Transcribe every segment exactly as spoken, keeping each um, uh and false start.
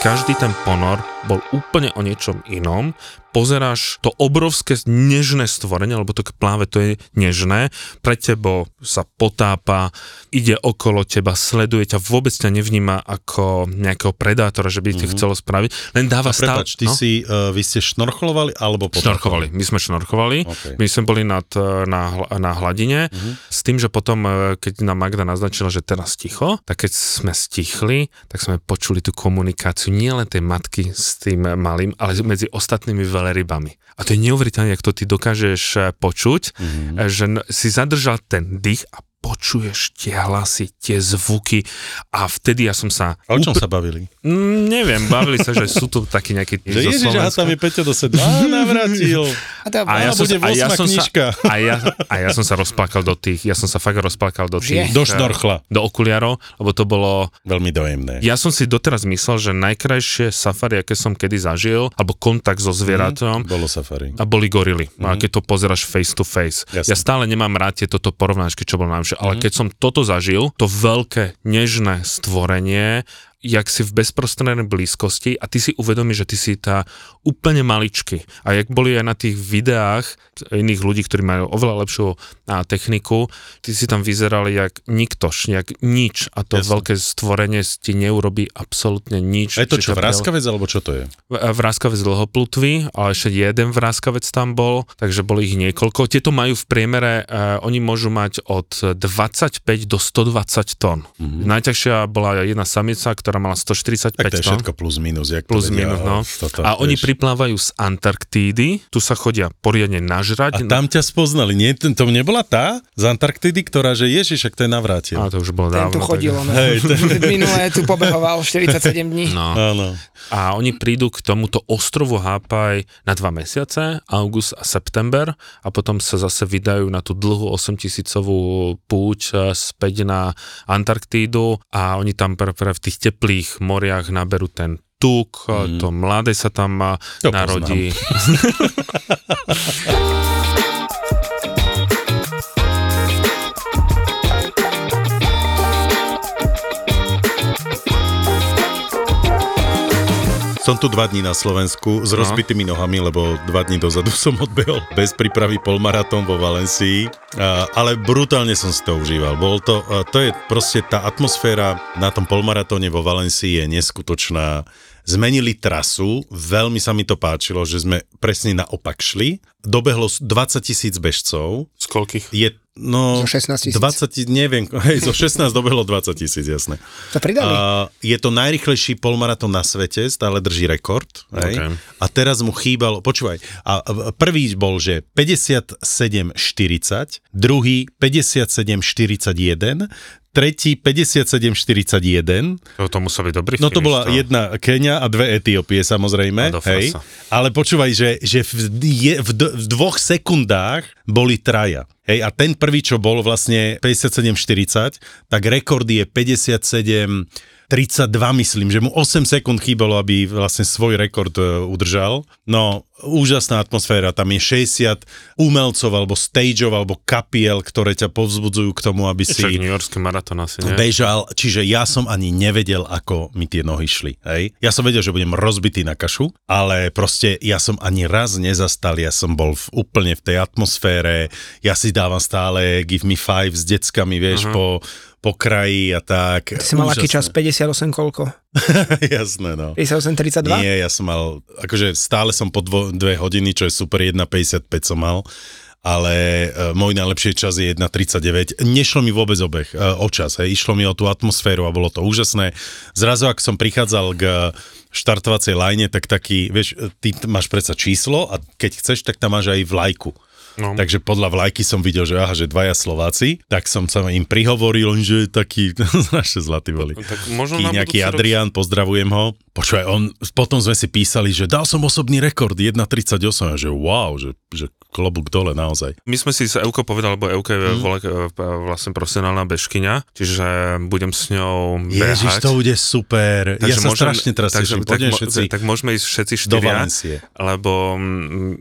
Každý ten ponor bol úplne o niečom inom. Pozeráš to obrovské nežné stvorenie, lebo to pláve to je nežné. Pre tebo sa potápa, ide okolo teba, sleduje ťa, vôbec ťa nevníma ako nejakého predátora, že by ti mm-hmm. chcelo spraviť. Len dáva stále... Prepač, ty no? si, uh, vy ste šnorchlovali alebo potápali? Šnorchovali, my sme šnorchovali. Okay. My sme boli nad, na, na hladine. Mm-hmm. S tým, že potom, keď nám Magda naznačila, že teraz ticho, tak keď sme stichli, tak sme počuli tú komunikáciu nielen tej matky s tým malým, ale medzi ostatnými veľrybami. A to je neuveriteľné, jak to ty dokážeš počuť, mm-hmm. že si zadržal ten dých a počuješ tie hlasy, tie zvuky a vtedy ja som sa... A o čom upr- sa bavili? Mm, neviem, bavili sa, že sú tu takí nejakí... Že ježiš, aha, tam je Peťo Dosedl. Á, navratil. A, tá, a, ja som, bude a, ja som sa, a, ja, a ja som sa rozplakal do tých, ja som sa fakt rozplakal do tých... Do šnorchla. Do okuliarov, lebo to bolo... Veľmi dojemné. Ja som si doteraz myslel, že najkrajšie safari, aké som kedy zažil, alebo kontakt so zvieratom... Mm, bolo safari. A boli gorily. Mm. A keď to pozeráš face to face. Jasne. Ja stále nemám rád toto porovnáčky, čo bolo nám. Ale keď som toto zažil, to veľké, nežné stvorenie, jak si v bezprostrednej blízkosti a ty si uvedomíš, že ty si tá úplne maličky. A jak boli aj na tých videách iných ľudí, ktorí majú oveľa lepšiu techniku, ty si tam vyzerali jak niktoš, jak nič a to Jasne. Veľké stvorenie ti neurobí absolútne nič. A je to čo, vráskavec alebo čo to je? Vráskavec dlhoplutvý, ale ešte jeden vráskavec tam bol, takže boli ich niekoľko. Tieto majú v priemere, eh, oni môžu mať od dvadsaťpäť do stodvadsať tón. Mm-hmm. Najťažšia bola jedna samica, ktorá mala stoštyridsaťpäť tón. Tak to je všetko plus minus. Jak plus vedia, minus, no. Toto, a vieš. Oni priplávajú z Antarktídy, tu sa chodia poriadne nažrať. A tam ťa spoznali, nie? To nebola tá z Antarktídy, ktorá, že Ježišek, to je navrátil. A to už bolo dávno. Ten tu chodil, tak... no. Hej, ten... minulé tu pobehoval štyridsaťsedem dní. No. Áno. A oni prídu k tomuto ostrovu Haʻapai na dva mesiace, august a september, a potom sa zase vydajú na tú dlhú osemtisícovú púť späť na Antarktídu a oni tam pre, pre v tých tep- v plých moriach naberú ten tuk, mm. to mladé sa tam to narodí. Som tu dva dní na Slovensku s rozbitými nohami, lebo dva dní dozadu som odbehol bez prípravy polmaratón vo Valencii, ale brutálne som si to užíval. Bol to, to je proste tá atmosféra na tom polmaratóne vo Valencii je neskutočná. Zmenili trasu, veľmi sa mi to páčilo, že sme presne naopak šli. Dobehlo dvadsať tisíc bežcov. Z koľkých? Je, no, zo šestnásť tisíc? dvadsať, neviem, hej, zo šestnásť dobehlo dvadsať tisíc, jasné. To pridali. A je to najrýchlejší polmaratón na svete, stále drží rekord. Hej. Okay. A teraz mu chýbalo, počúvaj, a prvý bol, že päťdesiatsedem štyridsať, druhý päťdesiatsedem štyridsaťjeden, tretí päťdesiatsedem štyridsaťjeden. To, to musel byť dobrý finish. No to bola to... jedna Keňa a dve Etiópie, samozrejme. Hej. Ale počúvaj, že, že v, je, v, d- v dvoch sekundách boli traja. Hej, a ten prvý, čo bol vlastne päťdesiatsedem štyridsať, tak rekord je päťdesiatsedem tridsaťdva, myslím, že mu osem sekúnd chýbalo, aby vlastne svoj rekord udržal. No, úžasná atmosféra, tam je šesťdesiat umelcov, alebo stageov, alebo kapiel, ktoré ťa povzbudzujú k tomu, aby si... Však newyorský maratón asi, nie? Bežal, čiže ja som ani nevedel, ako mi tie nohy šli, hej. Ja som vedel, že budem rozbitý na kašu, ale proste ja som ani raz nezastal, ja som bol v, úplne v tej atmosfére, ja si dávam stále give me five s deckami, vieš, uh-huh. po, po kraji a tak. Ty si mal aký čas? päťdesiatosem koľko? Jasné, no. päťdesiatosem tridsaťdva? Nie, ja som mal, akože stále som po dvo, dve hodiny, čo je super, jedna päťdesiatpäť som mal, ale e, môj najlepší čas je jedna tridsaťdeväť. Nešlo mi vôbec obeh, e, o čas, hej. Išlo mi o tú atmosféru a bolo to úžasné. Zrazu, ak som prichádzal k štartovacej lajne, tak taký, vieš, ty máš predsa číslo a keď chceš, tak tam máš aj vlajku. No. Takže podľa vlajky som videl, že aha, že dvaja Slováci, tak som sa im prihovoril, že taký naše zlatý boli. Tak možno nám nejaký Adrián, pozdravujem ho. Počúvaj, on, potom sme si písali, že dal som osobný rekord jedna tridsaťosem, že wow, že, že klobúk dole naozaj. My sme si sa Euko povedali, lebo Euko je mm. vlastne profesionálna bežkyňa, čiže budem s ňou behať. Ježiš, to bude super. Takže ja sa môžem, strašne teraz teším. Tak, tak, tak môžeme ísť všetci štyria. Do Valencie. Lebo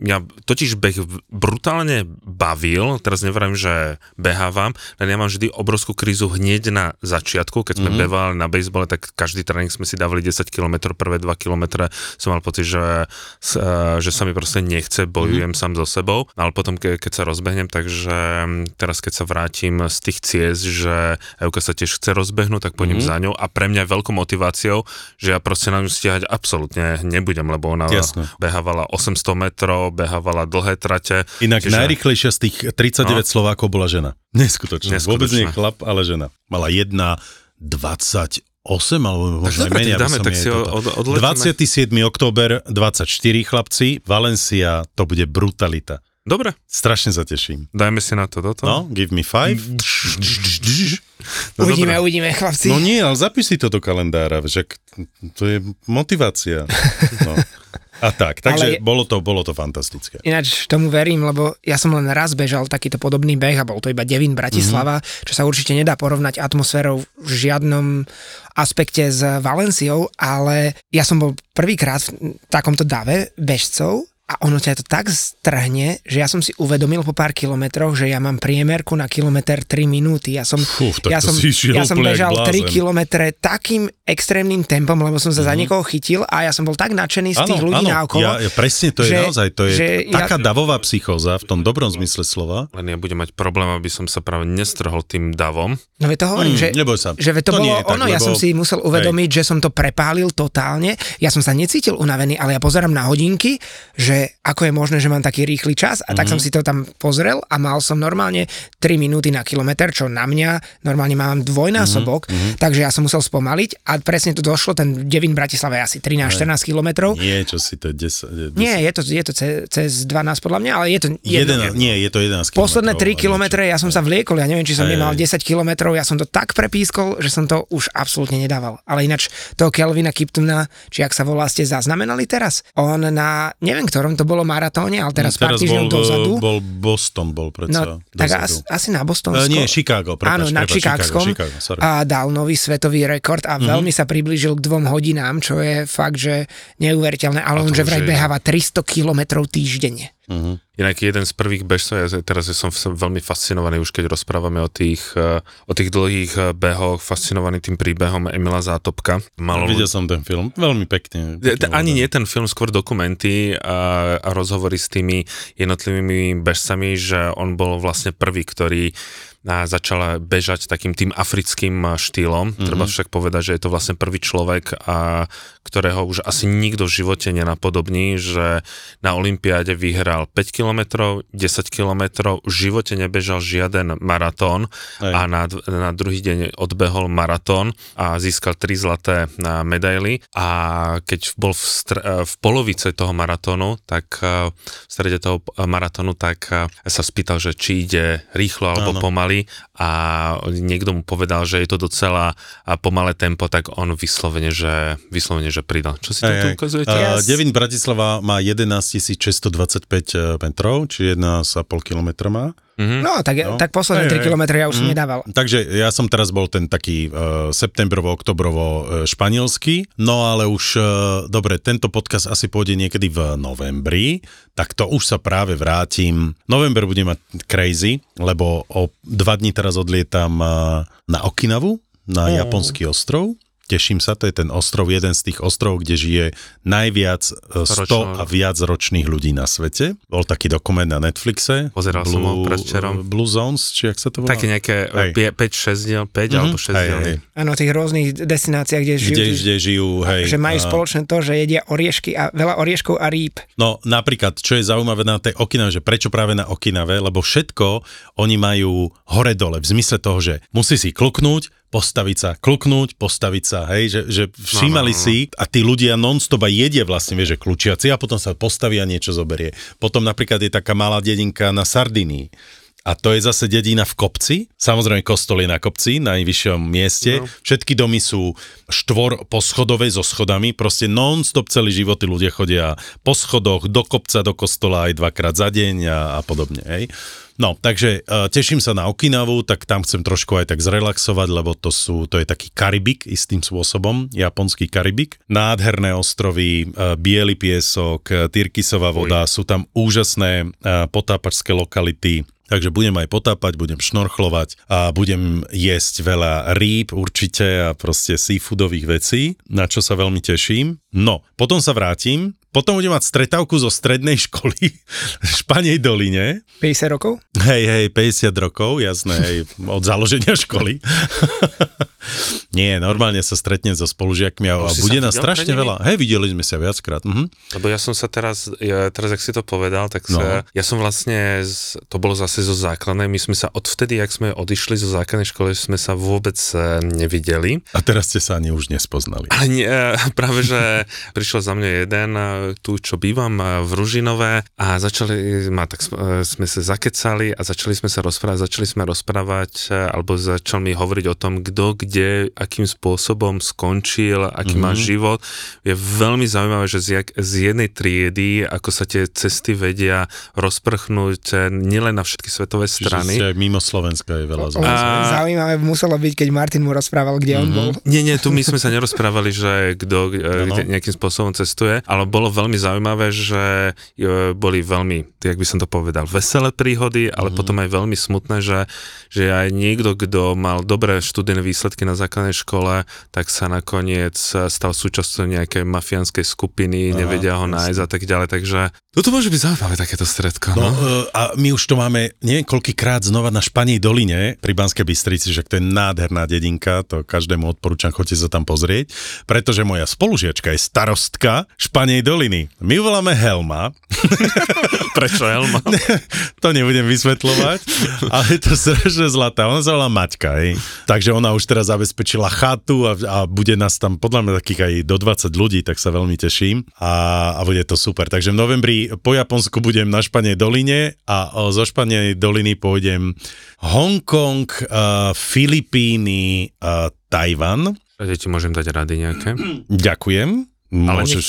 ja totiž beh brutálne bavil, teraz nevrám, že behávam, len ja mám vždy obrovskú krízu hneď na začiatku, keď sme mm. behali na bejsbole, tak každý tréning sme si dávali desať kilometrov, prvé dva kilometre som mal pocit, že, že sa mi proste nechce, bojujem mm. sám so sebou. Ale potom, ke, keď sa rozbehnem, takže teraz, keď sa vrátim z tých ciest, že Euka sa tiež chce rozbehnúť, tak pôjdem mm. za ňou a pre mňa je veľkou motiváciou, že ja proste na ňu stiahať absolútne nebudem, lebo ona Jasne. behávala osemsto metrov, behávala dlhé trate. Inak čiže... najrychlejšia z tých tridsaťdeväť no. Slovákov bola žena. Neskutočná. Neskutočná. Vôbec nie chlap, ale žena. Mala jedna dvadsať osem, alebo možno aj menej, dáme, tak si od, dvadsiateho siedmeho október dvadsaťštyri, chlapci, Valencia, to bude brutalita. Dobre. Strašne sa teším. Dajme si na to toto. No, give me five. No, uvidíme, dobra. uvidíme, chlapci. No nie, ale zapíš si to do kalendára, že to je motivácia. No. A tak, takže ale, bolo, to, bolo to fantastické. Ináč tomu verím, lebo ja som len raz bežal takýto podobný beh a bol to iba Devín, Bratislava, mm-hmm. čo sa určite nedá porovnať atmosférou v žiadnom aspekte s Valenciou, ale ja som bol prvýkrát v takomto dave bežcov a ono ťa to tak strhne, že ja som si uvedomil po pár kilometroch, že ja mám priemerku na kilometr tri minúty. Ja som, Uf, ja som, ja som bežal tri kilometre takým extrémnym tempom, lebo som sa mm-hmm. za niekoho chytil a ja som bol tak nadšený z tých ano, ľudí naokolo. Ja, ja, presne, to je že, naozaj, to je taká ja, davová psychóza v tom dobrom zmysle slova. Len ja budem mať problém, aby som sa práve nestrhol tým davom. No veď to hovorím, mm, že, že to, to bolo tak, ono, lebo... ja som si musel uvedomiť, hej. že som to prepálil totálne. Ja som sa necítil unavený, ale ja pozerám na hodinky, že ako je možné, že mám taký rýchly čas a mm-hmm. tak som si to tam pozrel a mal som normálne tri minúty na kilometr, čo na mňa normálne mám dvojnásobok, mm-hmm. takže ja som musel spomaliť a presne to došlo, ten Devín Bratislava asi trinásť štrnásť kilometrov. Nie, čo si to desať, desať. Nie, je to, je to cez, cez dvanásť podľa mňa, ale je to jedenásť. Nie, je to jedenásť. Posledné tri kilometre ja som sa vliekol, ja neviem, či som nemal desať kilometrov, ja som to tak prepískol, že som to už absolútne nedával. Ale ináč toho Kelvina Kiptuna, či ak sa volá, ste zaznamenali teraz? On na, neviem ktorom, to bolo maratóne, ale teraz, no, teraz pár týždňov dozadu. Bol Boston, bol predsa. No, tak as, asi na Bostonskom. E, nie, Chicago. Prepáč, áno, na Chicagskom. A dal nový svetový rekord a mm-hmm. veľmi sa priblížil k dvom hodinám, čo je fakt, že neuveriteľné, ale on, že vraj beháva tristo kilometrov týždenne. Mm-hmm. Inak jeden z prvých bežcov, ja teraz ja som veľmi fascinovaný, už keď rozprávame o tých, o tých dlhých behoch, fascinovaný tým príbehom Emila Zátopka. Malo... Videl som ten film, veľmi pekne. pekne Ani nie ten film, skôr dokumenty a, a rozhovory s tými jednotlivými bežcami, že on bol vlastne prvý, ktorý a začala bežať takým tým africkým štýlom. Mm-hmm. Treba však povedať, že je to vlastne prvý človek, a ktorého už asi nikto v živote nenapodobní, že na olympiáde vyhral päť kilometrov, desať kilometrov, v živote nebežal žiaden maratón a na, na druhý deň odbehol maratón a získal tri zlaté medaily, a keď bol v, str- v polovice toho maratónu, tak v strede toho maratónu, tak sa spýtal, že či ide rýchlo alebo pomaly, a niekto mu povedal, že je to docela pomalé tempo, tak on vyslovene, že, vyslovene, že pridal. Čo si tam tu ukazujete? Uh, yes. Devín Bratislava má jedenásťtisícšesťstodvadsaťpäť metrov, čiže jeden a pol kilometra má. Mm-hmm. No, tak, no, tak posledné tri kilometre ja už mm-hmm. som nedával. Takže ja som teraz bol ten taký uh, septembrovo-oktobrovo uh, španielský, no ale už, uh, dobre, tento podcast asi pôjde niekedy v novembri, tak to už sa práve vrátim. November bude mať crazy, lebo o dva dní teraz odlietam uh, na Okinavu, na mm. japonský ostrov. Teším sa, to je ten ostrov, jeden z tých ostrovov, kde žije najviac sto a viac ročných ľudí na svete. Bol taký dokument na Netflixe. Pozeral Blue, som ho predvčerom. Blue Zones, či jak sa to volá? Také nejaké päť šesť diel, päť alebo šesť diel. Áno, tých rôznych destináciách, kde žijú. Kde, kde žijú, hej. Že majú a... spoločné to, že jedia oriešky a veľa orieškov a rýb. No napríklad, čo je zaujímavé na tej Okinave, že prečo práve na Okinave, lebo všetko oni majú hore-dole, v zmysle toho, že musí si kluknúť, postaviť sa, kluknúť, postaviť sa, hej, že, že všímali no, no, no. si a tí ľudia non-stop a jedia vlastne, vieš, že kľúčiaci a potom sa postavia a niečo zoberie. Potom napríklad je taká malá dedinka na Sardinii a to je zase dedina v kopci, samozrejme kostol je na kopci, na najvyššom mieste, no. Všetky domy sú štvor po schodovej so schodami, proste non-stop celý život tí ľudia chodia po schodoch, do kopca, do kostola aj dvakrát za deň a, a podobne, hej. No, takže uh, teším sa na Okinavu, tak tam chcem trošku aj tak zrelaxovať, lebo to sú, to je taký Karibik istým spôsobom, japonský Karibik. Nádherné ostrovy, uh, biely piesok, Tyrkisová voda, Uj. sú tam úžasné uh, potápačské lokality, takže budem aj potápať, budem šnorchlovať a budem jesť veľa rýb určite a proste seafoodových vecí, na čo sa veľmi teším. No, potom sa vrátim. Potom budem mať stretávku zo strednej školy v Španej Doline. päťdesiat rokov? Hej, hej, päťdesiat rokov, jasné, hej, od založenia školy. Nie, normálne sa stretnem so spolužiakmi a, a bude nás strašne veľa. Hej, videli sme sa viackrát. Mhm. Lebo ja som sa teraz, ja, teraz jak si to povedal, tak sa, no. ja som vlastne, to bolo zase zo základnej, my sme sa odvtedy, jak sme odišli zo základnej školy, sme sa vôbec nevideli. A teraz ste sa ani už nespoznali. A nie, práve, že prišiel za mňa jeden tu, čo bývam v Ružinove a začali ma, tak sme sa zakecali a začali sme sa rozprávať, začali sme rozprávať, alebo začal mi hovoriť o tom, kto, kde, akým spôsobom skončil, aký mm-hmm. má život. Je veľmi zaujímavé, že z, jak, z jednej triedy, ako sa tie cesty vedia rozprchnúť nielen na všetky svetové strany. Čiže mimo Slovenska je veľa zaujímavé. Zaujímavé muselo byť, keď Martin mu rozprával, kde mm-hmm. on bol. Nie, nie, tu my sme sa nerozprávali, že kto no. nejakým spôsobom cestuje, ale bolo veľmi zaujímavé, že boli veľmi, jak by som to povedal, veselé príhody, ale mm. potom aj veľmi smutné, že, že aj niekto, kto mal dobré študijné výsledky na základnej škole, tak sa nakoniec stal súčasťou nejakej mafiánskej skupiny, Aha, nevedia ho nájsť a tak ďalej, takže toto môže byť zaujímavé, takéto stredko. No, no a my už to máme niekoľkýkrát znova na Španej Doline pri Banskej Bystrici, že to je nádherná dedinka, to každému odporúčam, choďte sa tam pozrieť, pretože moja spolužiačka je starostka Španej Doliny. My voláme Helma. Prečo Helma? To nebudem vysvetľovať, ale je to strašne zlatá. Ona sa volá Maťka, hej. Takže ona už teraz zabezpečila chatu a, a bude nás tam podľa mňa takých aj do dvadsať ľudí, tak sa veľmi teším a, a bude to super. Takže v novembri po Japonsku budem na Španej Doline a zo Španej Doliny pôjdem Hongkong, uh, Filipíny, uh, Tajvan. Ja ti môžem dať rady nejaké? Ďakujem. Ale môžeš.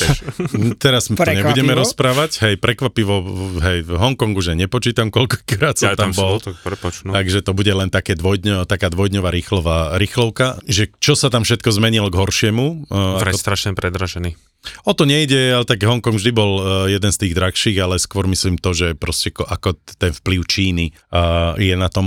Teraz to nebudeme rozprávať. Hej, prekvapivo, hej, v Hongkongu, že nepočítam, koľkokrát som ja tam, tam bol. Som bol tak takže to bude len také dvojdňo, taká dvojdňová rýchlová rýchlovka, že čo sa tam všetko zmenilo k horšiemu. Vraj ako... strašne predražený. O to nejde, ale tak Hongkong vždy bol jeden z tých drahších, ale skôr myslím to, že proste ako ten vplyv Číny je na tom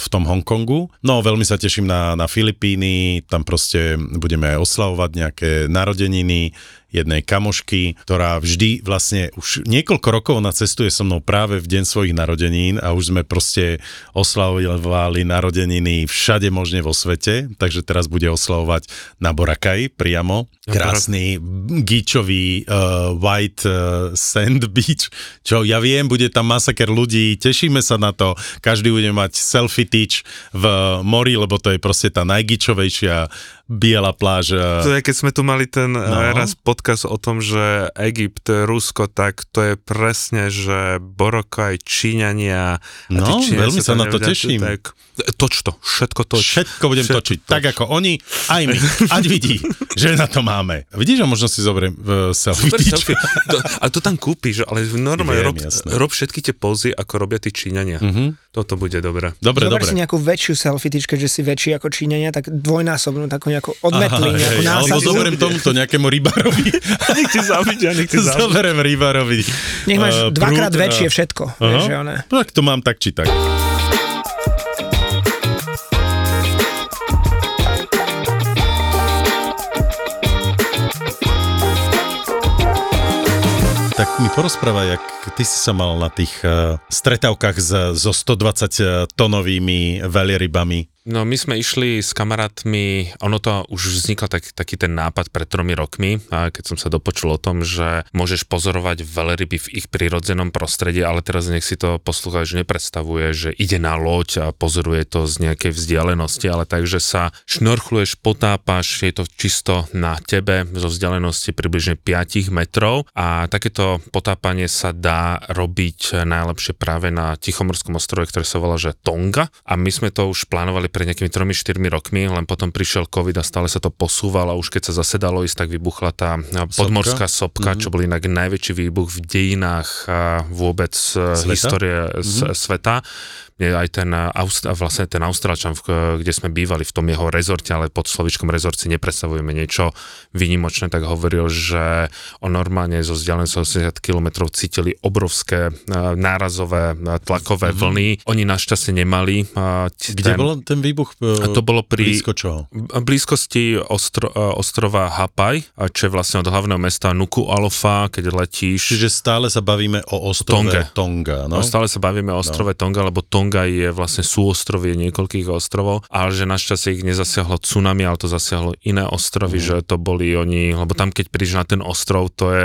v tom Hongkongu. No veľmi sa teším na, na Filipíny, tam proste budeme oslavovať nejaké narodeniny jednej kamošky, ktorá vždy vlastne už niekoľko rokov ona cestuje so mnou práve v deň svojich narodenín a už sme proste oslavovali narodeniny všade možne vo svete, takže teraz bude oslavovať na Boracay priamo. Krásny gíčový uh, white uh, sand beach, čo ja viem, bude tam masaker ľudí, tešíme sa na to, každý bude mať selfie tyč v mori, lebo to je proste tá najgíčovejšia biela pláž. To je, keď sme tu mali ten no. raz podcast o tom, že Egypt, Rusko, tak to je presne, že Boracay, Číňania. No, veľmi sa na to teším. Tak, toč to, všetko toč. Všetko budem všetko točiť, toč. Tak ako oni, aj my. Ať vidí, že na to máme. Vidíš, že možno si zoberiem uh, selfie. selfie. To, a to tam kúpiš, ale normálne rob, rob všetky tie pózy, ako robia tí Číňania. Mm-hmm. Toto bude dobré. Dobre, dobre. Dobre si nejakú väčšiu selfie, tyčka, že si väčší ako Číňania, tak dvojnásobnú takú ako odmetli, nejakú násadu. Alebo zoberiem tomuto nejakému rybárovi. Nech ti závidia, nech ti závidia. Zoberiem rybárovi. Nech máš uh, dvakrát prúd, väčšie všetko. Uh, vieš, uh, ne? Tak to mám tak, či tak. Tak mi porozprávaj, jak ty si sa mal na tých uh, stretávkach so stodvadsať tonovými veľrybami. No my sme išli s kamarátmi, ono to už vznikol tak, taký ten nápad pred tromi rokmi, keď som sa dopočul o tom, že môžeš pozorovať veľryby v ich prírodzenom prostredí, ale teraz nech si to poslucháč nepredstavuje, že ide na loď a pozoruje to z nejakej vzdialenosti, ale takže sa šnorchluješ, potápaš, je to čisto na tebe zo vzdialenosti približne päť metrov a takéto potápanie sa dá robiť najlepšie práve na Tichomorskom ostrove, ktoré sa volá, že Tonga, a my sme to už plánovali pred nejakými tromi štyri rokmi, len potom prišiel COVID a stále sa to posúvalo, už keď sa zase dalo ísť, tak vybuchla tá podmorská sopka, mm-hmm. čo bol inak najväčší výbuch v dejinách vôbec sveta? Histórie mm-hmm. sveta. Aj ten, vlastne ten Austrálčan, kde sme bývali v tom jeho rezorte, ale pod slovičkom rezort si nepredstavujeme niečo výnimočné, tak hovoril, že on normálne zo vzdialenosti osemdesiat kilometrov cítili obrovské nárazové tlakové mm-hmm. vlny. Oni našťastie nemali. Ten, kde bol ten výbuch? To bolo pri blízko čoho? Blízkosti ostro, ostrova Haʻapai, čo je vlastne od hlavného mesta Nuku'alofa, keď letíš. Čiže stále sa bavíme o ostrove Tonga. Tonga no? Stále sa bavíme o ostrove no. Tonga, lebo Tonga je vlastne súostrovie niekoľkých ostrovov, ale že našťastie ich nezasiahlo tsunami, ale to zasiahlo iné ostrovy, mm. že to boli oni, lebo tam keď prídeš na ten ostrov, to je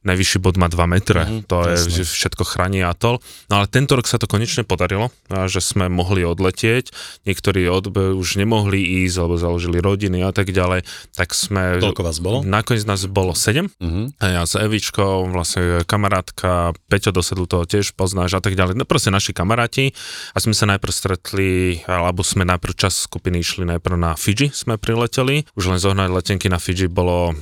najvyšší bod má dva metre, mm, to jasne. Je všetko chráni atol. No ale tento rok sa to konečne podarilo, že sme mohli odletieť, niektorí od, už nemohli ísť, alebo založili rodiny a tak ďalej, tak sme... Toľko vás bolo? Nakoniec nás bolo sedem, mm-hmm. a ja s Evičkou, vlastne kamarátka, Peťo Dosedl, toho tiež poznáš a tak ďalej, no proste naši kamaráti. A sme sa najprv stretli, alebo sme najprv čas skupiny išli najprv na Fiji, sme prileteli. Už len zohnať letenky na Fiji bolo,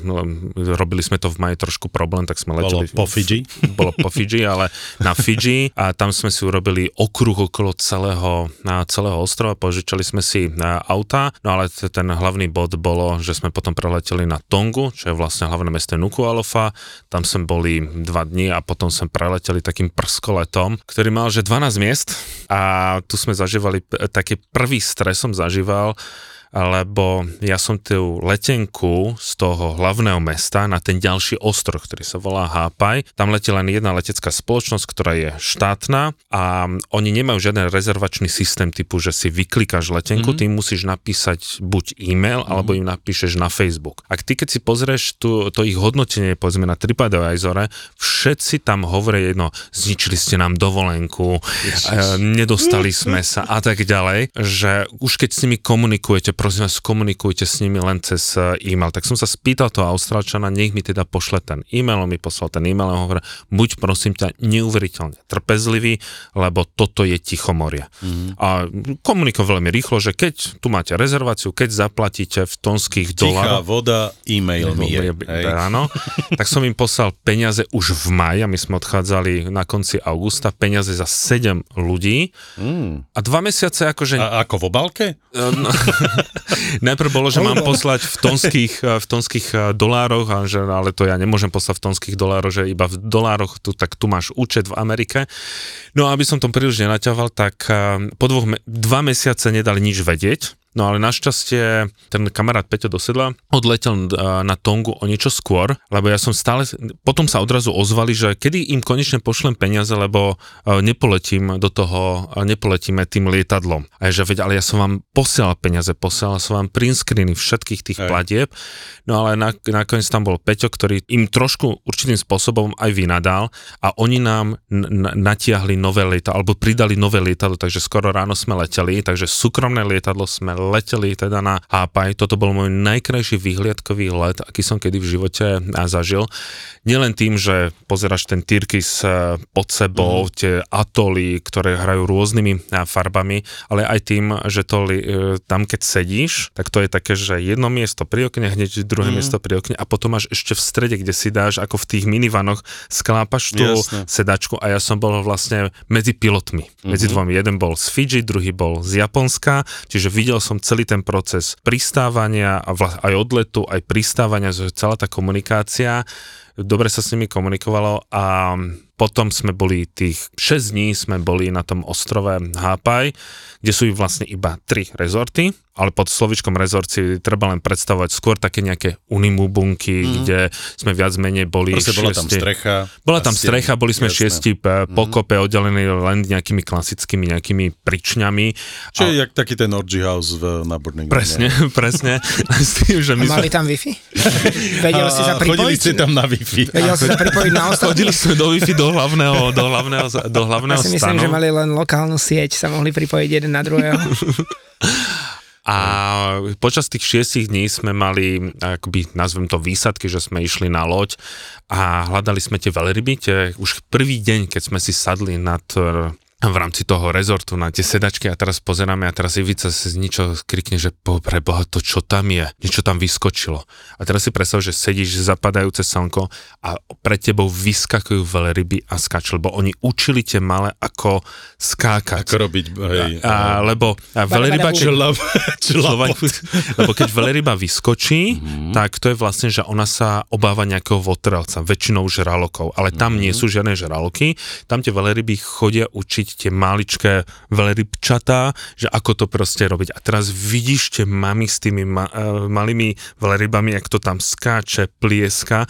robili sme to v maji trošku problém, tak sme leteli. Bolo po Fiji? Bolo po Fiji, ale na Fiji. A tam sme si urobili okruh okolo celého, celého ostrova, požičali sme si auta, no ale ten hlavný bod bolo, že sme potom preleteli na Tongu, čo je vlastne hlavné mesto Nuku'alofa. Tam sme boli dva dni a potom sme preleteli takým prskoletom, ktorý mal že dvanásť miest. A tu sme zažívali, taký prvý stres som zažíval, lebo ja som tú letenku z toho hlavného mesta na ten ďalší ostrov, ktorý sa volá Haʻapai. Tam letí len jedna letecká spoločnosť, ktorá je štátna a oni nemajú žiaden rezervačný systém typu, že si vyklikáš letenku, mm-hmm. ty musíš napísať buď e-mail, mm-hmm. alebo im napíšeš na Facebook. A ty keď si pozrieš tu, to ich hodnotenie, povedzme na TripAdvisore, všetci tam hovoria jedno, zničili ste nám dovolenku, e, nedostali sme sa a tak ďalej, že už keď s nimi komunikujete, prosím vás, komunikujte s nimi len cez e-mail. Tak som sa spýtal toho Austrálčana, nech mi teda pošle ten e-mail, on mi poslal ten e-mail a hovoril, buď prosím ťa neuveriteľne trpezlivý, lebo toto je Tichomorie. Mm-hmm. A komunikoval veľmi rýchlo, že keď tu máte rezerváciu, keď zaplatíte v tonských dolárov. Tichá voda, e-mail mi je. Áno, tak som im poslal peniaze už v máji, my sme odchádzali na konci augusta, peniaze za sedem ľudí mm. a dva mesiace akože... A ako v obálke? No, najprv bolo, že mám poslať v tonských, v tonských dolároch, a že, ale to ja nemôžem poslať v tonských dolároch, že iba v dolároch, tu, tak tu máš účet v Amerike. No a aby som to príliš nenaťahoval, tak po dvoch, dva mesiace nedali nič vedieť. No ale našťastie ten kamarát Peťo Dosedla odletel na Tongu o niečo skôr, lebo ja som stále, potom sa odrazu ozvali, že kedy im konečne pošlem peniaze, lebo nepoletím do toho, nepoletíme tým lietadlom. A že veď, ale ja som vám posielal peniaze, posielal som vám print screeny všetkých tých platieb, no ale nakoniec tam bol Peťo, ktorý im trošku určitým spôsobom aj vynadal a oni nám n- natiahli nové lietadlo, alebo pridali nové lietadlo, takže skoro ráno sme leteli, takže súkromné lietadlo sme leteli teda na Haʻapai. Toto bol môj najkrajší výhliadkový let, aký som kedy v živote zažil. Nielen tým, že pozeráš ten Tyrkis pod sebou, mm-hmm. tie atoly, ktoré hrajú rôznymi farbami, ale aj tým, že to, tam keď sedíš, tak to je také, že jedno miesto pri okne, hneď druhé mm-hmm. miesto pri okne a potom máš ešte v strede, kde si dáš ako v tých minivanoch, sklápaš tú Jasne. Sedačku a ja som bol vlastne medzi pilotmi. Mm-hmm. Medzi dvomi. Jeden bol z Fidži, druhý bol z Japonska, čiže videl som celý ten proces pristávania, aj odletu, aj pristávania, celá tá komunikácia. dobre sa s nimi komunikovalo a potom sme boli tých šesť dní, sme boli na tom ostrove Haʻapai, kde sú vlastne iba tri rezorty, ale pod slovičkom rezort si treba len predstavovať skôr také nejaké unimubunky, mm-hmm. kde sme viac menej boli... Proste šiesti, bola tam strecha. Bola tam strecha, boli sme jasné. šiesti pokope, mm-hmm. oddelení len nejakými klasickými nejakými pričňami. Čo je jak taký ten orgy house v nábornej. Presne, ne? presne. S tým, že my a mali sme... tam Wi-Fi? Vedel si sa pripojiť? Chodili ste tam na Wi-Fi. Vedel si sa pripojiť na ostatní? Chodili sme do Wi-Fi do hlavného, do hlavného, do hlavného ja si myslím, stanu. Že mali len lokálnu sieť, sa mohli pripojiť jeden na druhého. A počas tých šiestich dní sme mali, akoby, nazvem to výsadky, že sme išli na loď a hľadali sme tie veľryby. Už prvý deň, keď sme si sadli nad... v rámci toho rezortu na tie sedačky a teraz pozeráme a teraz Ivica si z ničoho krikne, že preboha, to čo tam je? Niečo tam vyskočilo. A teraz si predstav, že sedíš, zapadajúce slnko a pred tebou vyskakujú veľryby a skáču, lebo oni učili tie malé, ako skákať. Ako robiť, hej. A, a, lebo a veľryba, čo, lebo keď veľryba vyskočí, mm-hmm. tak to je vlastne, že ona sa obáva nejakého votrelca, väčšinou žralokov, ale tam mm-hmm. nie sú žiadne žraloky, tam tie veľryby chodia učiť tie maličké veľrybčatá, že ako to proste robiť. A teraz vidíš tie mami s tými ma, uh, malými veľrybami, jak to tam skáče, plieska.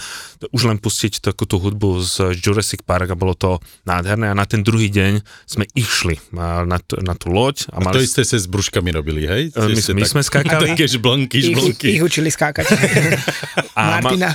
Už len pustiť takú tú hudbu z Jurassic Park a bolo to nádherné. A na ten druhý deň sme išli na, t- na tú loď. A, a mali... to isté ste s brúškami robili, hej? My, my, my tak... sme skákali. A také žblonky, žblonky. Ich, ich učili skákať. Martina.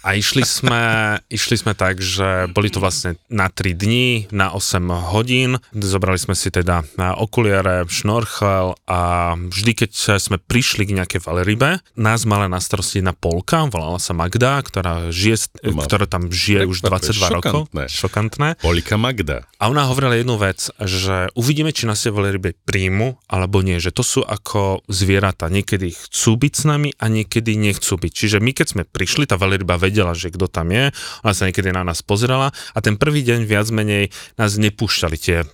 A išli sme, išli sme tak, že boli to vlastne na tri dni, na osem hodín. Zobrali sme si teda okuliare, šnorchel a vždy, keď sme prišli k nejakej veľrybe, nás mala na starosti jedna Polka, volala sa Magda, ktorá, žije, ktorá tam žije už dvadsaťdva rokov. Šokantné. Polka Magda. A ona hovorila jednu vec, že uvidíme, či nás tie veľryby príjmu, alebo nie, že to sú ako zvieratá. Niekedy chcú byť s nami a niekedy nechcú byť. Čiže my, keď sme prišli, tá veľryba vedela, vedela, že kto tam je, ona sa niekedy na nás pozerala a ten prvý deň viac menej nás nepúšťali tie uh,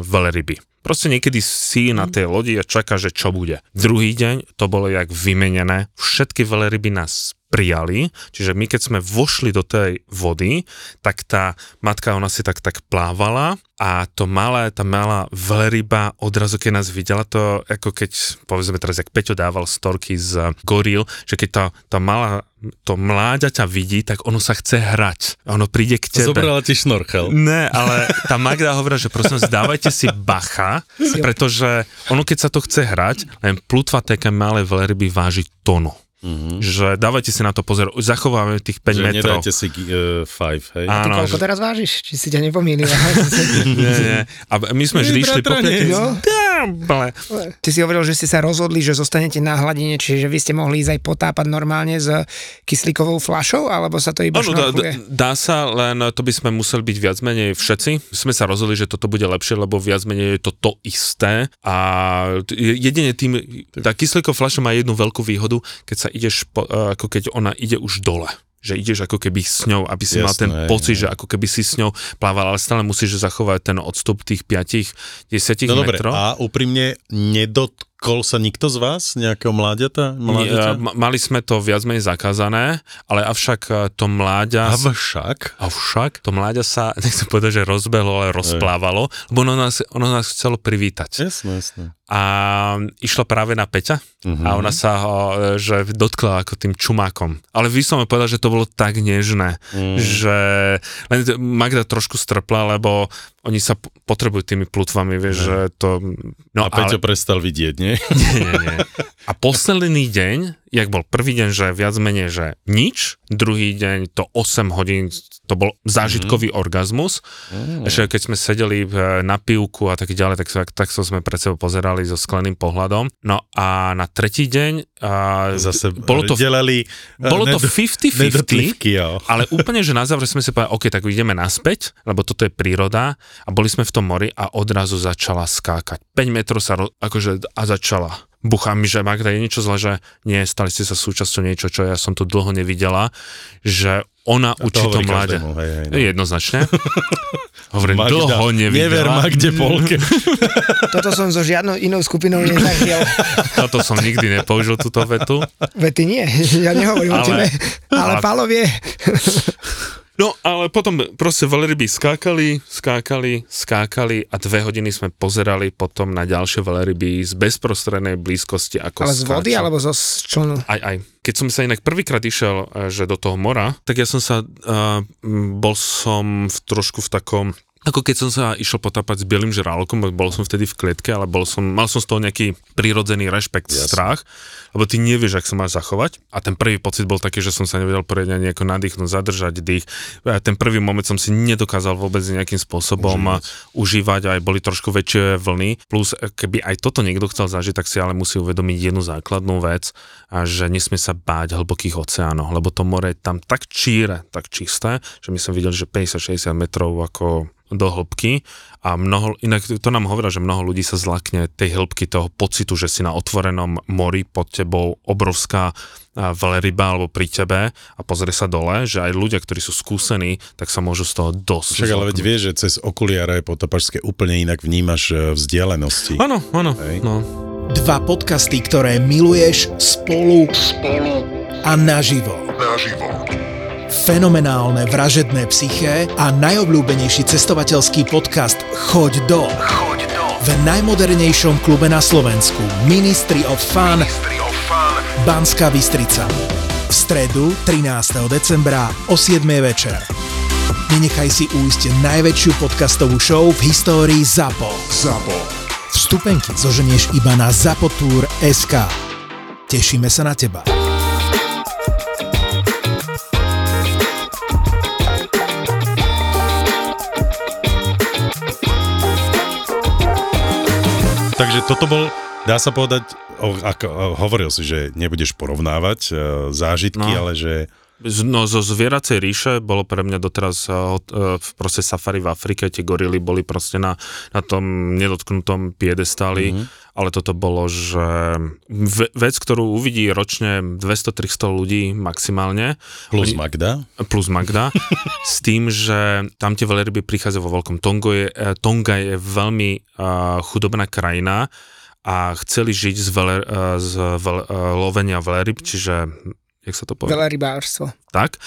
veľryby. Proste niekedy si na tej lodi a čaká, že čo bude. Druhý deň to bolo jak vymenené, všetky veľryby nás prijali, čiže my keď sme vošli do tej vody, tak tá matka, ona si tak tak plávala a to malé, tá malá veľryba odrazu, keď nás videla, to ako keď, povedzme teraz, jak Peťo dával storky z goril, že keď tá, tá malá, to mláďa ťa vidí, tak ono sa chce hrať. Ono príde k tebe. Zobrala ti šnorchel. Ne, ale tá Magda hovorila, že prosím, zdávajte si bacha, pretože ono, keď sa to chce hrať, len plutva také malé veľryby váži tonu. Mm-hmm. Že dávajte si na to pozor, zachovávame tých päť že metrov. Nedajte si uh, päť, hej? Áno, a ty koľko že... teraz vážiš? Či si ťa nepomýlil? nie, nie. A my sme vždy išli po päť. No? Ty si hovoril, že ste sa rozhodli, že zostanete na hladine, čiže vy ste mohli ísť aj potápať normálne s kyslíkovou fľašou, alebo sa to iba no, šnorchuje? Dá, dá sa, len to by sme museli byť viac menej všetci. Sme sa rozhodli, že toto bude lepšie, lebo viac menej je to to isté. A jedine tým, tá kyslíková fľaša má jednu veľkú výhodu, keď sa ideš, po, ako keď ona ide už dole. Že ideš ako keby s ňou, aby si Jasné, mal ten pocit, že ako keby si s ňou plával, ale stále musíš zachovať ten odstup tých päť až desať no metrov. No dobre, a úprimne nedotknúť kol sa nikto z vás, nejakého mláďata? mláďata? Nie, mali sme to viac menej zakázané, ale avšak to mláďa... Avšak? Avšak to mláďa sa, nechcem povedať, že rozbehlo, ale rozplávalo, lebo ono nás, ono nás chcelo privítať. Jasné, jasné. A išlo práve na Peťa uh-huh. a ona sa ho, že dotkla ako tým čumákom. Ale vy som mi povedal, že to bolo tak nežné, mm. že len Magda trošku strpla, lebo oni sa potrebujú tými plutvami, vieš, že to... No, a Peťo ale... prestal vidieť, nie? Nie, nie, nie. A posledný deň, jak bol prvý deň, že viac menej, že nič, druhý deň to osem hodín, to bol zážitkový mm-hmm. orgazmus, mm-hmm. že keď sme sedeli na pivku a tak ďalej, tak, tak, tak sme pred sebou pozerali so skleným pohľadom. No a na tretí deň a zase bolo to delali, bolo to päťdesiat päťdesiat, ale úplne, že na záver sme si povedali, ok, tak ideme naspäť, lebo toto je príroda a boli sme v tom mori a odrazu začala skákať. päť metrov sa, ro- akože, a začala. buchám, že Magda, je niečo zle, že nie, stali ste sa súčasťou niečo, čo ja som tu dlho nevidela, že ona a učí to mláde. Každému, hej, hej, no. Jednoznačne. Hovorím, Magda, dlho nevidela. Never Magde Polke. Toto som so žiadnou inou skupinou nezašiel. Toto som nikdy nepoužil, túto vetu. Vety nie, ja nehovorím o tebe, ale Pálo vie. No, ale potom proste veleryby skákali, skákali, skákali a dve hodiny sme pozerali potom na ďalšie veleryby z bezprostrednej blízkosti. Ako ale z vody, skáču. Alebo zo člnu? Aj, aj. Keď som sa inak prvýkrát išiel, že do toho mora, tak ja som sa, uh, bol som v trošku v takom, ako keď som sa išiel potápať s bielým žralokom, bol som vtedy v klietke, ale bol som, mal som z toho nejaký prirodzený rešpekt, yes. Strach, lebo ty nevieš, ak sa máš zachovať. A ten prvý pocit bol taký, že som sa nevedel poriadne nejako nadýchnúť, zadržať dých. A ten prvý moment som si nedokázal vôbec nejakým spôsobom užívať. užívať, aj boli trošku väčšie vlny. Plus, keby aj toto niekto chcel zažiť, tak si ale musí uvedomiť jednu základnú vec, a že nesmie sa báť hlbokých oceánov, lebo to more je tam tak číre, tak čisté, že my som videl, že päťdesiat šesťdesiat metrov ako do hĺbky a mnoho, inak to nám hovorí, že mnoho ľudí sa zlakne tej hĺbky, toho pocitu, že si na otvorenom mori pod tebou obrovská veleryba alebo pri tebe a pozrie sa dole, že aj ľudia, ktorí sú skúsení, tak sa môžu z toho dosť. Však ale veď vieš, že cez okuliare potopačské úplne inak vnímaš vzdialenosti. Áno, áno. No. Dva podcasty, ktoré miluješ spolu, spolu. A naživo. Naživo. Fenomenálne vražedné psyché a najobľúbenejší cestovateľský podcast Choď do. Choď do v najmodernejšom klube na Slovensku Ministry of Fun, Ministry of Fun. Banská Bystrica v stredu trinásteho decembra o siedmej večer. Nenechaj si uísť najväčšiu podcastovú show v histórii ZAPO. ZAPO. Vstupenky zoženieš iba na zapotour bodka es ká. Tešíme sa na teba. Takže toto bol, dá sa povedať, o, ako, o, hovoril si, že nebudeš porovnávať e, zážitky, no. Ale že... No zo zvieracej ríše bolo pre mňa doteraz e, v proste safari v Afrike, tie gorily boli proste na, na tom nedotknutom piedestáli, mm-hmm. Ale toto bolo, že vec, ktorú uvidí ročne dvesto tristo ľudí maximálne. Plus Magda. Plus Magda. S tým, že tam tie veleryby prichádzajú vo veľkom. Tonga je, Tonga je veľmi uh, chudobná krajina a chceli žiť z, veler, uh, z vel, uh, lovenia veleryb, čiže, jak sa to povie? Velerybárstvo. Tak,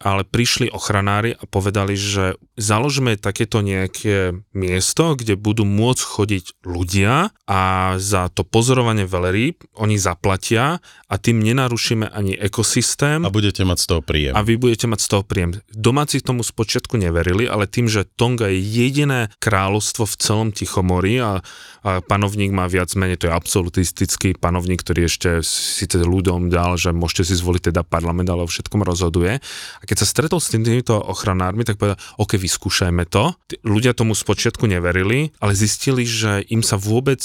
ale prišli ochranári a povedali, že založme takéto nejaké miesto, kde budú môcť chodiť ľudia a za to pozorovanie veleríb oni zaplatia a tým nenarušíme ani ekosystém. A budete mať z toho príjem. A vy budete mať z toho príjem. Domáci tomu spočiatku neverili, ale tým, že Tonga je jediné kráľovstvo v celom Tichomorí a, a panovník má viac menej, to je absolutistický panovník, ktorý ešte síce ľuďom dal, že môžete si zvoliť teda parlament, ale o všetkom rozhoduje. A keď sa stretol s týmito ochranármi, tak povedal, ok, vyskúšajme to. Ľudia tomu spočiatku neverili, ale zistili, že im sa vôbec,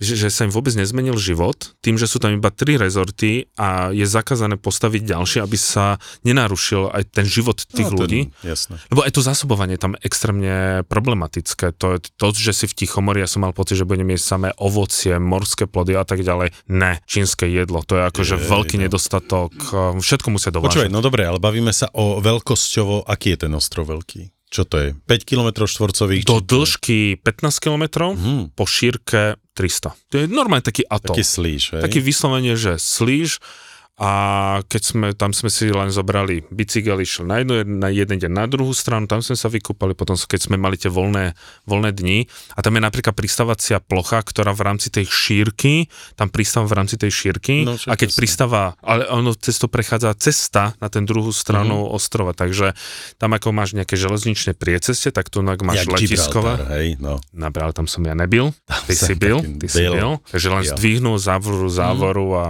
že, že sa im vôbec nezmenil život, tým, že sú tam iba tri rezorty a je zakázané postaviť ďalšie, aby sa nenarušil aj ten život tých no, ľudí. Ten, jasne. Lebo aj to zásobovanie tam extrémne problematické. To, to, že si v Tichomorí, ja som mal pocit, že budem jesť samé ovocie, morské plody a tak ďalej. Ne, čínske jedlo, to je akože je, veľký je, nedostatok, všetko musia dovážať. Počúvaj, no dobre, ale bavíme sa o veľkosťovo, aký je ten ostrov veľký? Čo to je? päť kilometrov štvorcových? Do dĺžky pätnásť kilometrov, hmm. Po šírke tristo. To je normálne taký atol. Taký slíž, hej? Taký vyslovene, že slíž. A keď sme, tam sme si len zobrali bicykel, išli na, jednu, na jeden deň na druhú stranu, tam sme sa vykúpali, potom keď sme mali tie voľné, voľné dni. A tam je napríklad pristávacia plocha, ktorá v rámci tej šírky, tam pristáva v rámci tej šírky, no, a keď pristáva, ale ono cez to prechádza cesta na ten druhú stranu, mm-hmm. Ostrova, takže tam ako máš nejaké železničné prieceste, tak tu máš letiskové. No. Nabral, tam som ja nebil, ty si bil, ty bil. si bil, takže len zdvihnú, závru, závoru a...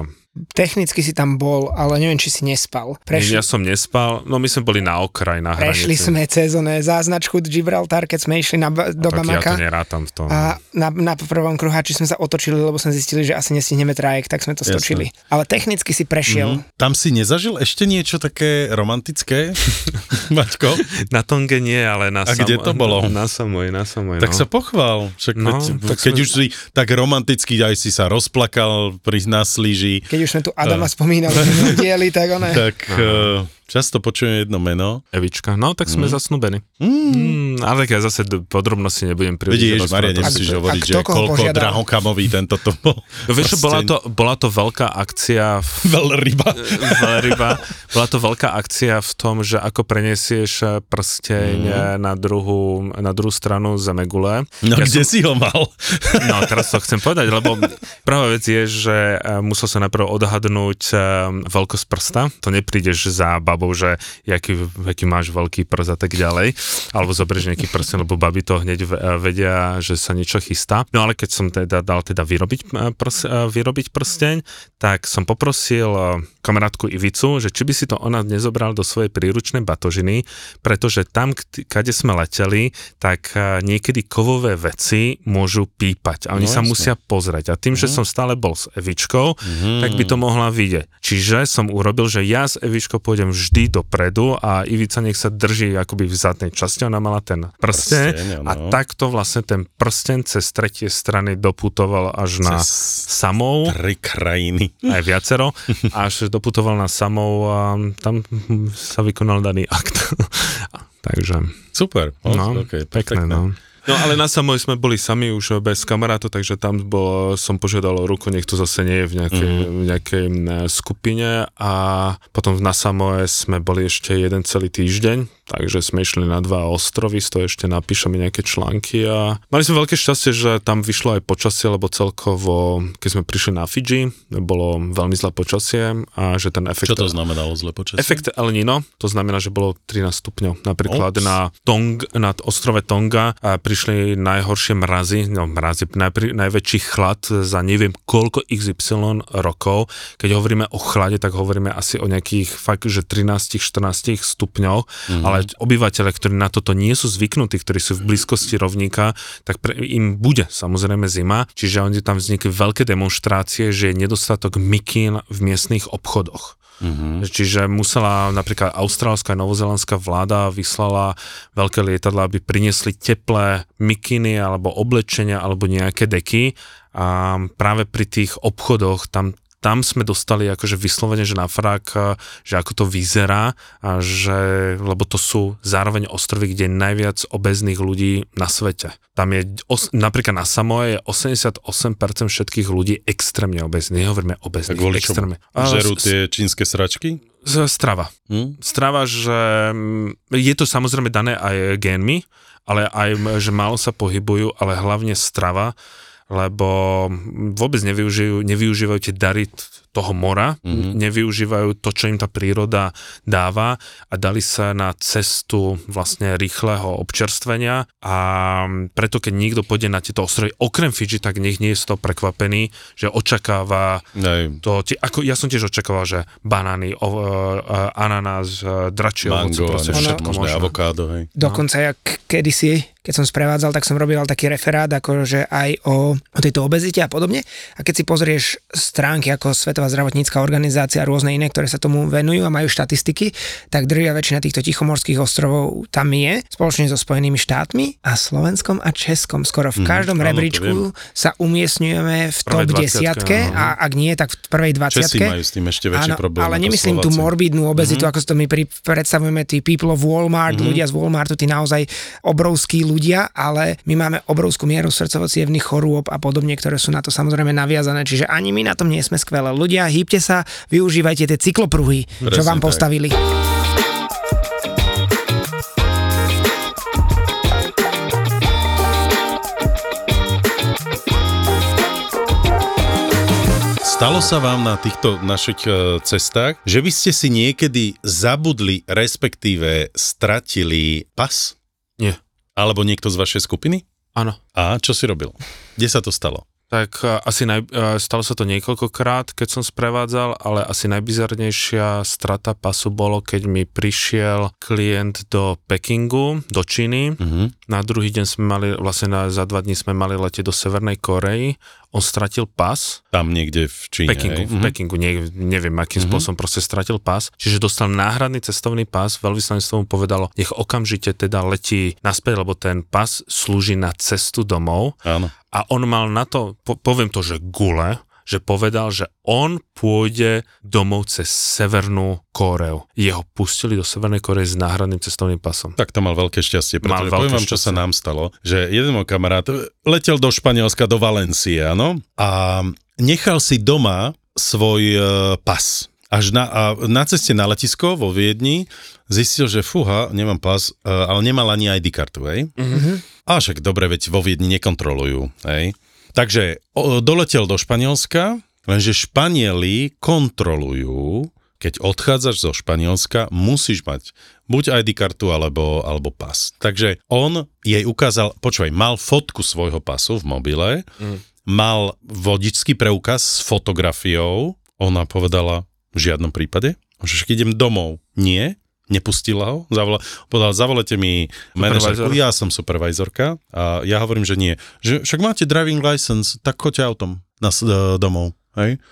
Technicky si tam bol, ale neviem, či si nespal. Prešli... Ja som nespal, no my sme boli na okraj, na hranici. Prešli sme cez oné záznačku Gibraltar, keď sme išli na, do tak Bamaka. Tak ja to nerátam v tom. A na, na prvom kruháči sme sa otočili, lebo sme zistili, že asi nestihneme trajekt, tak sme to Jasne. Stočili. Ale technicky si prešiel. Mm-hmm. Tam si nezažil ešte niečo také romantické, Maťko? Na Tonge nie, ale na Samoa. A kde to bolo? Na, na Samoji, na Samoji. Tak no. Sa pochvál. Však no, keď tak keď sme... už si tak romanticky aj si sa rozplakal pri náslíži. Keď už sme tu Adama uh, spomínali, dieli, tak oné. Tak uh, často počujem jedno meno. Evička. No, tak sme mm. zasnúbení. Mm. Mm, ale tak ja zase do podrobnosti nebudem príliš rozprávať. Vidíš, Maria, nemusíš hovoriť, že koľko drahokamový tento to bol. No, vieš, bola to, bola to veľká akcia... V... Veľryba. Veľryba. Bola to veľká akcia v tom, že ako prenesieš prsteň mm. na, druhú, na druhú stranu zemegule. No, ja kde som... si ho mal? No, teraz to chcem povedať, lebo prvá vec je, že musel sa najprv odhadnúť veľkosť prsta. To neprídeš za babou, že jaký, jaký máš veľký prst a tak ďalej. Alebo zobrieš nejaký prsten, lebo baby to hneď vedia, že sa niečo chystá. No ale keď som teda dal teda vyrobiť, prs, vyrobiť prsteň, tak som poprosil kamarátku Ivicu, že či by si to ona nezobral do svojej príručnej batožiny, pretože tam, kade sme leteli, tak niekedy kovové veci môžu pípať a oni no, sa jasne. Musia pozrieť. A tým, mm. že som stále bol s Evičkou, mm. tak by to mohla vidieť. Čiže som urobil, že ja s Evičkou pôjdem vždy dopredu a Ivica nech sa drží akoby v zadnej časti. Ona mala ten prsteň, prsteň a no. takto vlastne ten prsteň cez tretie strany doputoval až cez na Samou. Tri krajiny. Aj viacero. Až doputoval na Samou a tam sa vykonal daný akt. Takže... Super. No, okay, pekné, pekné, no. No ale na Samoj sme boli sami už bez kamarátov, takže tam bol, som požiadal o ruku, nech to zase nie je v nejakej, mm. v nejakej skupine a potom na Samoje sme boli ešte jeden celý týždeň, takže sme išli na dva ostrovy, z toho ešte napíšeme nejaké články a mali sme veľké šťastie, že tam vyšlo aj počasie, lebo celkovo, keď sme prišli na Fidži, bolo veľmi zlé počasie a že ten efekt... Čo to znamenalo zlé počasie? Efekt El Niño, to znamená, že bolo trinásť stupňov, napríklad Ops. na Tong, na ostrove Tonga a prišli najhoršie mrazy, no mrazy, najpr- najväčší chlad za neviem koľko iks ypsilon rokov. Keď hovoríme o chlade, tak hovoríme asi o nejakých fakt, že trinásť až štrnásť stupňov, mm-hmm. ale obyvateľe, ktorí na toto nie sú zvyknutí, ktorí sú v blízkosti rovníka, tak pre- im bude samozrejme zima, čiže oni tam vznikli veľké demonštrácie, že je nedostatok mykín v miestnych obchodoch. Mm-hmm. Čiže musela napríklad austrálska a novozelandská vláda vyslala veľké lietadlá, aby priniesli teplé mikiny alebo oblečenia alebo nejaké deky a práve pri tých obchodoch tam tam sme dostali akože vyslovene, že na frak, že ako to vyzerá, a že, lebo to sú zároveň ostrovy, kde je najviac obezných ľudí na svete. Tam je, os, napríklad na Samoe je osemdesiatosem percent všetkých ľudí extrémne obezných, nehovoríme obezných, extrémne. Žerú tie čínske sračky? Strava. Hm? Strava, že je to samozrejme dané aj génmi, ale aj, že málo sa pohybujú, ale hlavne strava, lebo vôbec nevyužijú, nevyužívajú tie dary toho mora, mm-hmm. nevyužívajú to, čo im tá príroda dáva a dali sa na cestu vlastne rýchleho občerstvenia a preto, keď niekto pôjde na tieto ostrovy, okrem Fidži, tak nech nie je z toho prekvapený, že očakáva Nej. to, tie, ako ja som tiež očakával, že banány, o, o, ananás, dračie ovoce, proste ne? všetko možné. Avokádo, hej. Dokonca, jak kedysi, keď som sprevádzal, tak som robil taký referát, akože aj o, o tejto obezite a podobne. A keď si pozrieš stránky ako Svetová zdravotnícka organizácia a rôzne iné, ktoré sa tomu venujú a majú štatistiky, tak drvia väčšina týchto tichomorských ostrovov tam je, spoločne so Spojenými štátmi a Slovenskom a Českom. Skoro v každom mm, rebríčku sa umiestňujeme v top desiatke a ak nie, tak v prvej dvaciatke. Česi majú s tým ešte väčší problém. Ale nemyslím tú morbidnú obezitu, mm-hmm. ako si to my pri, predstavujeme, tí people of Walmart, mm-hmm. ľudia z Walmartu, tí naozaj obrovskí ľudia. Ľudia, ale my máme obrovskú mieru srdcovo-cievnych chorôb a podobne, ktoré sú na to samozrejme naviazané, čiže ani my na tom nie sme skvelé. Ľudia, hýbte sa, využívajte tie cyklopruhy, Presne čo vám tak. postavili. Stalo sa vám na týchto našich cestách, že by ste si niekedy zabudli, respektíve stratili pas? Nie. Alebo niekto z vašej skupiny? Áno. A čo si robil? Kde sa to stalo? Tak asi naj, stalo sa to niekoľkokrát, keď som sprevádzal, ale asi najbizarnejšia strata pasu bolo, keď mi prišiel klient do Pekingu, do Číny. Uh-huh. Na druhý deň sme mali, vlastne na, za dva dní sme mali letieť do Severnej Korei. On stratil pas. Tam niekde v Číne. Pekingu, v uh-huh. Pekingu, nie, neviem akým uh-huh. spôsobom, proste stratil pas. Čiže dostal náhradný cestovný pas, veľvyslanectvo mu povedalo, nech okamžite teda letí naspäť, lebo ten pas slúži na cestu domov. Áno. A on mal na to, po, poviem to, že gule, že povedal, že on pôjde domov cez Severnú Kóreu. Jeho pustili do Severnej Kórey s náhradným cestovným pasom. Tak to mal veľké šťastie, pretože poviem vám, čo sa nám stalo, že jeden môj kamarát letel do Španielska, do Valencie, áno, a nechal si doma svoj e, pas. Až na, a na ceste na letisko vo Viedni zistil, že fúha, nemám pas, ale nemal ani í dé kartu, hej. Mm-hmm. A však dobre, veď vo Viedni nekontrolujú, hej. Takže o, doletel do Španielska, lenže Španieli kontrolujú, keď odchádzaš zo Španielska, musíš mať buď í dé kartu, alebo, alebo pas. Takže on jej ukázal, počúvaj, mal fotku svojho pasu v mobile, mm. mal vodičský preukaz s fotografiou, ona povedala, v žiadnom prípade. Že idem domov. Nie, nepustila ho. Zavolala, povedala, zavolete mi manažerku. Ja som supervizorka. A ja hovorím, že nie. Že, však máte driving license, tak choďte autom na, domov. Hej.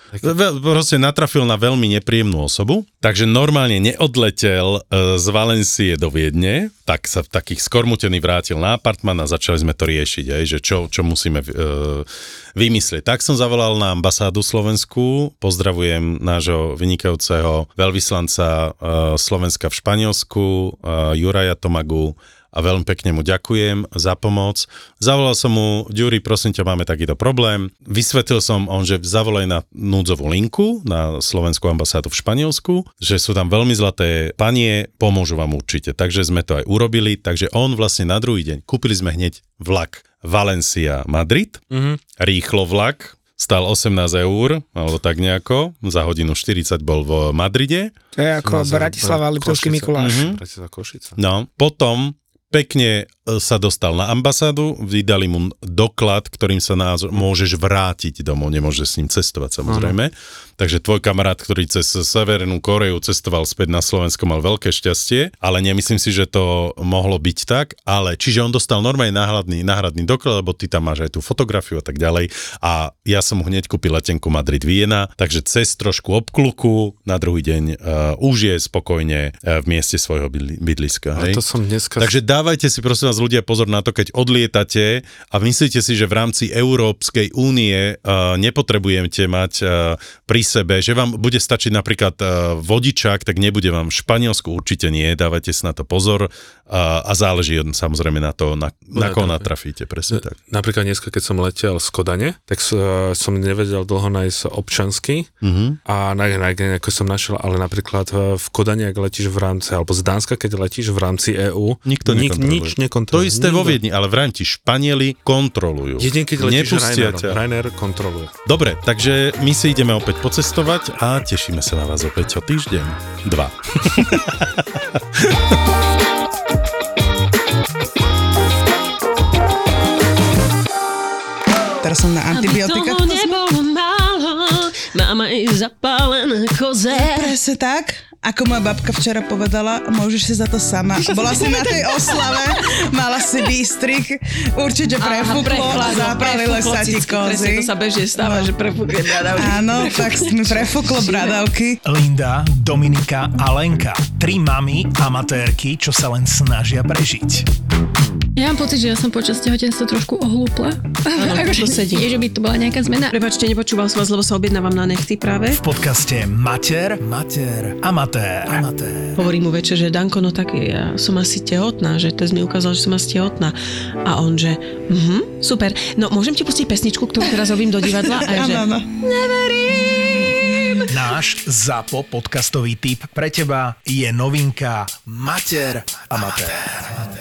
Proste natrafil na veľmi nepríjemnú osobu, takže normálne neodletel z Valencie do Viedne, tak sa takých skormutený vrátil na apartman a začali sme to riešiť, hej, že čo, čo musíme e, vymyslieť. Tak som zavolal na ambasádu slovenskú, pozdravujem nášho vynikajúceho veľvyslanca e, Slovenska v Španielsku, e, Juraja Tomagu, a veľmi pekne mu ďakujem za pomoc. Zavolal som mu, Ďuri, prosím ťa, máme takýto problém. Vysvetlil som on, že zavolaj na núdzovú linku, na slovenskú ambasádu v Španielsku, že sú tam veľmi zlaté panie, pomôžu vám určite. Takže sme to aj urobili, takže on vlastne na druhý deň, kúpili sme hneď vlak Valencia-Madrid, mm-hmm. rýchlo vlak, stal osemnásť eur, alebo tak nejako, za hodinu štyridsať bol v Madride. To je ako Bratislava, Liptovský Mikuláš. Bratislava, Košica. No, potom pekne sa dostal na ambasádu, vydali mu doklad, ktorým sa názor, môžeš vrátiť domov, nemôžeš s ním cestovať samozrejme. Aha. Takže tvoj kamarát, ktorý cez Severnú Koreu cestoval späť na Slovensko, mal veľké šťastie, ale nemyslím si, že to mohlo byť tak, ale čiže on dostal normálne náhradný, náhradný doklad, lebo ty tam máš aj tú fotografiu a tak ďalej a ja som hneď kúpil letenku Madrid Viena, takže cez trošku obkluku, na druhý deň uh, už je spokojne uh, v mieste svojho bydliska. Hej? To som dneska... Takže dávajte si prosím vás ľudia pozor na to, keď odlietate a myslíte si, že v rámci Európskej únie uh, nepotrebujete mať uh, pri sebe, že vám bude stačiť napríklad uh, vodičák, tak nebude vám v Španielsku určite nie, dávajte si na to pozor uh, a záleží samozrejme na to, na, na koho natrafíte, presne tak. Napríklad dneska, keď som letel z Kodane, tak uh, som nevedel dlho nájsť občanský uh-huh. a najmä ako som našiel, ale napríklad uh, v Kodane, ak letíš v rámci, alebo z Dánska, keď letíš v rámci EÚ, nikto nikto nič nekontroluje. To isté vo Viedni, ale v rámci Španieli kontrolujú. Jedine keď letíš Rainerom, Rainer kontroluje. Dobre, takže my si ideme opäť pocestovať a tešíme sa na vás opäť o týždeň. Dva. Teraz som na antibiotika. Aby toho nebolo málo, máme i zapálené koze. Presne tak. Ako moja babka včera povedala, môžeš si za to sama. Bola si na tej oslave, mala si výstrik, určite prefúklo a zapálilo sa ti kozy. To sa bežne stáva, že prefúkne bradavky. Áno, tak mi prefúklo bradavky. Linda, Dominika a Lenka. Tri mami amatérky, čo sa len snažia prežiť. Ja mám pocit, že ja som počas tehotenstva trošku ohlúpla. Áno, to sedí. Je, že by to bola nejaká zmena. Prepáčte, nepočúval som vás, lebo sa objednávam na nechty práve. V podcaste Mater, Mater a Amatér. Amatér. Hovorím mu večer, že Danko, no tak ja som asi tehotná, že test mi ukázal, že som asi tehotná. A on, že mhm, super, no môžem ti pustiť pesničku, ktorú teraz robím do divadla? A ja, že neverím. Náš ZAPO podcastový tip pre teba je novinka Mater a Amatér.